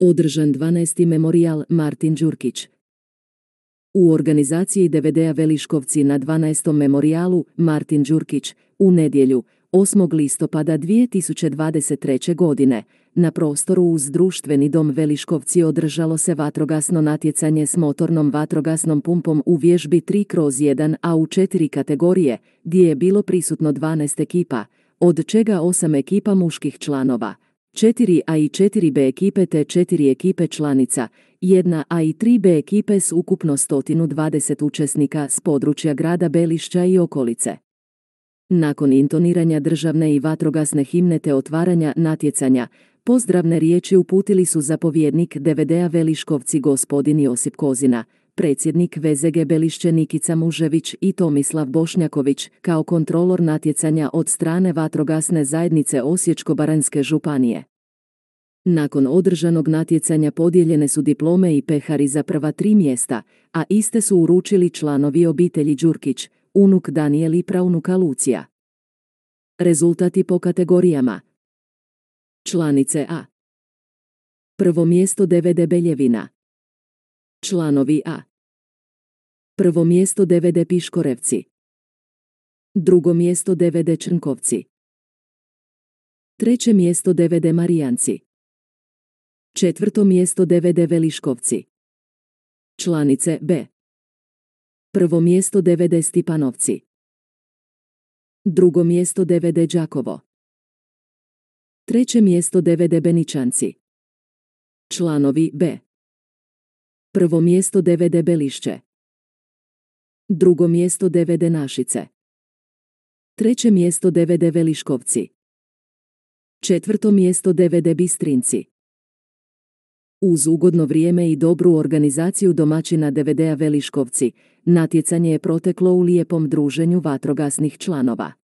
održan 12. memorijal Martin Đurkić. U organizaciji DVD-a Veliškovci na 12. memorijalu Martin Đurkić u nedjelju 8. listopada 2023. godine na prostoru uz Društveni dom Veliškovci održalo se vatrogasno natjecanje s motornom vatrogasnom pumpom u vježbi 3/1, a u 4 kategorije, gdje je bilo prisutno 12 ekipa, od čega 8 ekipa muških članova, 4A i 4B ekipe te 4 ekipe članica, 1A i 3B ekipe s ukupno 120 učesnika s područja grada Belišća i okolice. Nakon intoniranja državne i vatrogasne himne te otvaranja natjecanja, pozdravne riječi uputili su zapovjednik DVD-a Veliškovci gospodin Josip Kozina, predsjednik VZG Belišće Nikica Mužević i Tomislav Bošnjaković, kao kontrolor natjecanja od strane Vatrogasne zajednice Osječko-baranjske županije. Nakon održanog natjecanja podijeljene su diplome i pehari za prva 3 mjesta, a iste su uručili članovi obitelji Đurkić, unuk Daniel i praunuka Lucija. Rezultati po kategorijama. Članice A. Prvo mjesto DVD Beljevina. Članovi A. Prvo mjesto DVD Piškorevci. Drugo mjesto DVD Črnkovci. Treće mjesto DVD Marijanci. Četvrto mjesto DVD Veliškovci. Članice B. Prvo mjesto DVD Stipanovci. Drugo mjesto DVD Đakovo. Treće mjesto DVD Beničanci. Članovi B. Prvo mjesto DVD Belišće. Drugo mjesto DVD Našice. Treće mjesto DVD Veliškovci. Četvrto mjesto DVD Bistrinci. Uz ugodno vrijeme i dobru organizaciju domaćina DVD-a Veliškovci, natjecanje je proteklo u lijepom druženju vatrogasnih članova.